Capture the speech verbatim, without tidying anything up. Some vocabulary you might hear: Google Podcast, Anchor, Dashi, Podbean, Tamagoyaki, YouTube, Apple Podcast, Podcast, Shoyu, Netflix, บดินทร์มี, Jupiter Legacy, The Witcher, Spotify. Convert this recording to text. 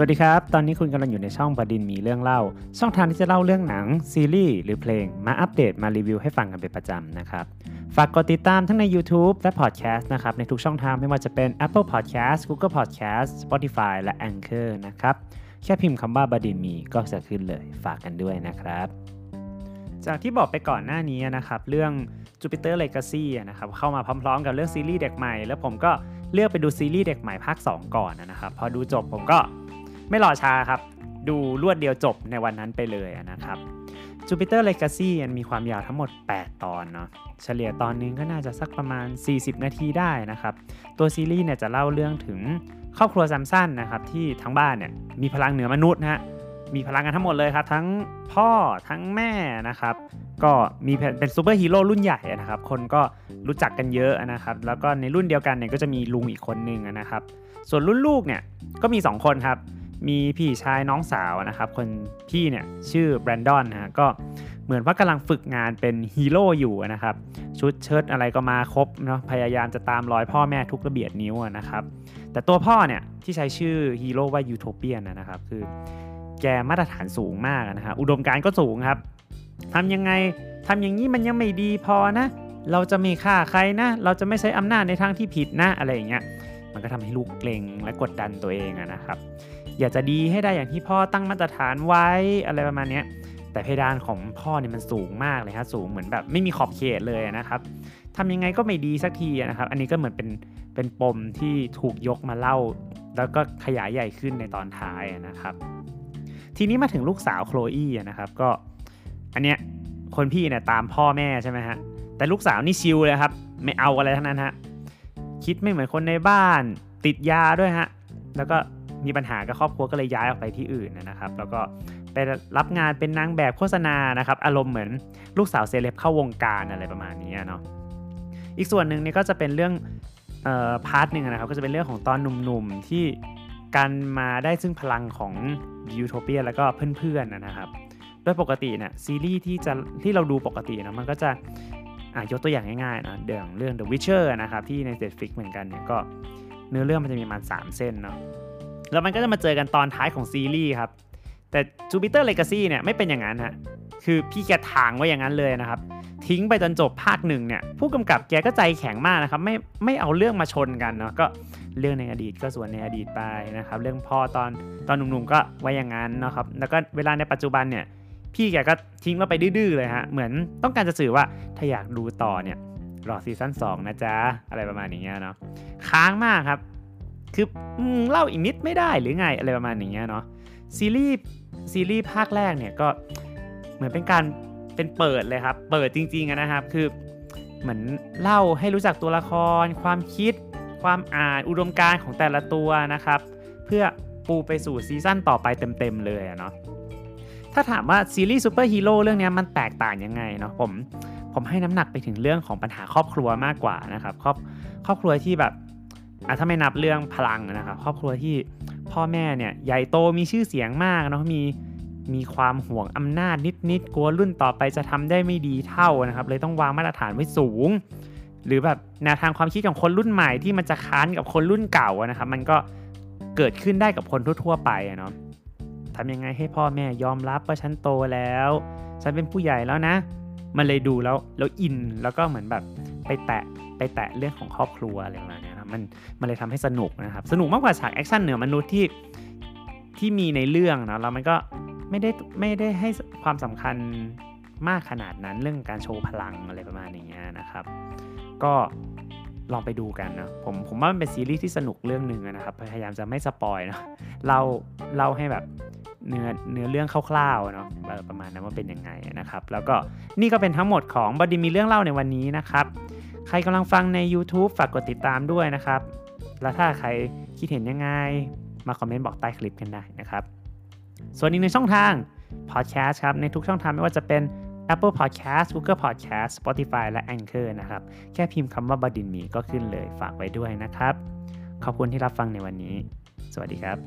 สวัสดีครับตอนนี้คุณกำลังอยู่ในช่องบดินทร์มีเรื่องเล่าช่องทางที่จะเล่าเรื่องหนังซีรีส์หรือเพลงมาอัปเดตมารีวิวให้ฟังกันเป็นประจำนะครับฝากกดติดตามทั้งใน YouTube และ Podcast นะครับในทุกช่องทางไม่ว่าจะเป็น Apple Podcast Google Podcast Spotify และ Anchor นะครับแค่พิมพ์คำว่าบดินทร์มีก็จะขึ้นเลยฝากกันด้วยนะครับจากที่บอกไปก่อนหน้านี้นะครับเรื่อง Jupiter Legacy นะครับเข้ามาพร้อมๆกับเรื่องซีรีส์เด็กใหม่แล้วผมก็เลือกไปดูซีรีส์เด็กใหม่ภาคสองก่อนนะครับพอดูจบผมก็ไม่รอช้าครับดูรวดเดียวจบในวันนั้นไปเลยนะครับ Jupiter Legacy มีความยาวทั้งหมดแปดตอนเนาะเฉลี่ยตอนนึงก็น่าจะสักประมาณสี่สิบนาทีได้นะครับตัวซีรีส์เนี่ยจะเล่าเรื่องถึงครอบครัวแซมสันนะครับที่ทั้งบ้านเนี่ยมีพลังเหนือมนุษย์นะฮะมีพลังกันทั้งหมดเลยครับทั้งพ่อทั้งแม่นะครับก็มีเป็นซูเปอร์ฮีโร่รุ่นใหญ่นะครับคนก็รู้จักกันเยอะนะครับแล้วก็ในรุ่นเดียวกันเนี่ยก็จะมีลุงอีกคนนึงนะครับส่วนรุ่นลูกเนี่ยก็มีสองคนครับมีพี่ชายน้องสาวนะครับคนพี่เนี่ยชื่อแบรนดอนนะฮะก็เหมือนว่ากำลังฝึกงานเป็นฮีโร่อยู่นะครับชุดเชิ้ตอะไรก็มาครบเนาะพยายามจะตามรอยพ่อแม่ทุกระเบียดนิ้วนะครับแต่ตัวพ่อเนี่ยที่ใช้ชื่อฮีโร่ว่ายูโทเปียนนะครับคือแกมาตรฐานสูงมากนะฮะอุดมการณ์ก็สูงครับทำยังไงทำอย่างนี้มันยังไม่ดีพอนะเราจะไม่ฆ่าใครนะเราจะไม่ใช้อำนาจในทางที่ผิดนะอะไรอย่างเงี้ยมันก็ทำให้ลูกเกรงและกดดันตัวเองนะครับอยากจะดีให้ได้อย่างที่พ่อตั้งมาตรฐานไว้อะไรประมาณนี้แต่เพดานของพ่อเนี่ยมันสูงมากเลยฮะสูงเหมือนแบบไม่มีขอบเขตเลยนะครับทำยังไงก็ไม่ดีสักทีนะครับอันนี้ก็เหมือนเป็นเป็นปมที่ถูกยกมาเล่าแล้วก็ขยายใหญ่ขึ้นในตอนท้ายนะครับทีนี้มาถึงลูกสาวโคลอี้นะครับก็อันเนี้ยคนพี่เนี่ยตามพ่อแม่ใช่ไหมฮะแต่ลูกสาวนี่ชิลเลยครับไม่เอาอะไรทั้งนั้นฮะคิดไม่เหมือนคนในบ้านติดยาด้วยฮะแล้วก็มีปัญหากับครอบครัวก็เลยย้ายออกไปที่อื่นนะครับแล้วก็ไปรับงานเป็นนางแบบโฆษณานะครับอารมณ์เหมือนลูกสาวเซเลบเข้าวงการอะไรประมาณนี้เนาะอีกส่วนหนึ่งเนี่ยก็จะเป็นเรื่องเอ่อพาร์ทนึงนะครับก็จะเป็นเรื่องของตอนหนุ่มๆที่การมาได้ซึ่งพลังของยูโทเปียแล้วก็เพื่อนๆนะครับโดยปกติเนี่ยซีรีส์ที่จะที่เราดูปกตินะมันก็จะอ่ะยกตัวอย่างง่ายๆนะเรื่องเรื่อง The Witcher นะครับที่ใน Netflix เหมือนกันเนี่ยก็เนื้อเรื่องมันจะมีประมาณสามเส้นเนาะแล้วมันก็จะมาเจอกันตอนท้ายของซีรีส์ครับแต่ Jupiter Legacy เนี่ยไม่เป็นอย่างนั้นฮะคือพี่แกถางไว้อย่างนั้นเลยนะครับทิ้งไปจนจบภาคหนึ่งเนี่ยผู้กำกับแกก็ใจแข็งมากนะครับไม่ไม่เอาเรื่องมาชนกันเนาะก็เรื่องในอดีตก็ส่วนในอดีตไปนะครับเรื่องพ่อตอนตอนหนุ่มๆก็ไว้อย่างนั้นนะครับแล้วก็เวลาในปัจจุบันเนี่ยพี่แกก็ทิ้งเราไปดื้อๆเลยฮะเหมือนต้องการจะสื่อว่าถ้าอยากดูต่อเนี่ยรอซีซั่นสองนะจ๊ะอะไรประมาณอย่างเงี้ยเนาะค้างมากครับคือเล่าอีกนิดไม่ได้หรือไงอะไรประมาณอย่างเงี้ยเนาะซีรีส์ซีรีส์ภาคแรกเนี่ยก็เหมือนเป็นการเป็นเปิดเลยครับเปิดจริงๆนะครับคือเหมือนเล่าให้รู้จักตัวละครความคิดความอ่านอุดมการณ์ของแต่ละตัวนะครับเพื่อปูไปสู่ซีซั่นต่อไปเต็มๆเลยเนาะถ้าถามว่าซีรีส์ซูเปอร์ฮีโร่เรื่องนี้มันแตกต่างยังไงเนาะผมผมให้น้ำหนักไปถึงเรื่องของปัญหาครอบครัวมากกว่านะครับครอบครอบครัวที่แบบอ่ะถ้าไม่นับเรื่องพลังนะครับครอบครัวที่พ่อแม่เนี่ยใหญ่โตมีชื่อเสียงมากเนาะมีมีความห่วงอำนาจนิดๆกลัวรุ่นต่อไปจะทำได้ไม่ดีเท่านะครับเลยต้องวางมาตรฐานไว้สูงหรือแบบแนวทางความคิดของคนรุ่นใหม่ที่มันจะค้านกับคนรุ่นเก่านะครับมันก็เกิดขึ้นได้กับคนทั่วๆไปเนาะทำยังไงให้พ่อแม่ยอมรับว่าฉันโตแล้วฉันเป็นผู้ใหญ่แล้วนะมันเลยดูแล้วแล้วอินแล้วก็เหมือนแบบไปแตะไปแตะเรื่องของครอบครัวอะไรประมาณนี้นะมันมันเลยทำให้สนุกนะครับสนุกมากกว่าฉากแอคชั่นเหนือมนุษย์ที่ที่มีในเรื่องนะแล้วมันก็ไม่ได้ไม่ได้ให้ความสำคัญมากขนาดนั้นเรื่องการโชว์พลังอะไรประมาณอย่างเงี้ยนะครับก็ลองไปดูกันนะผมผมว่ามันเป็นซีรีส์ที่สนุกเรื่องนึงนะครับพยายามจะไม่สปอยเนาะเล่าเล่าให้แบบเนื้อเนื้อเรื่องคร่าวๆเนาะประมาณนั้นว่าเป็นยังไงนะครับแล้วก็นี่ก็เป็นทั้งหมดของบดินทร์มีเรื่องเล่าในวันนี้นะครับใครกำลังฟังใน YouTube ฝากกดติดตามด้วยนะครับแล้วถ้าใครคิดเห็นยังไงมาคอมเมนต์บอกใต้คลิปกันได้นะครับส่วนอีกหนึ่งช่องทาง Podcast ครับในทุกช่องทางไม่ว่าจะเป็น Apple Podcast Google Podcast Spotify และ Anchor นะครับแค่พิมพ์คำว่าบดินทร์มีก็ขึ้นเลยฝากไว้ด้วยนะครับขอบคุณที่รับฟังในวันนี้สวัสดีครับ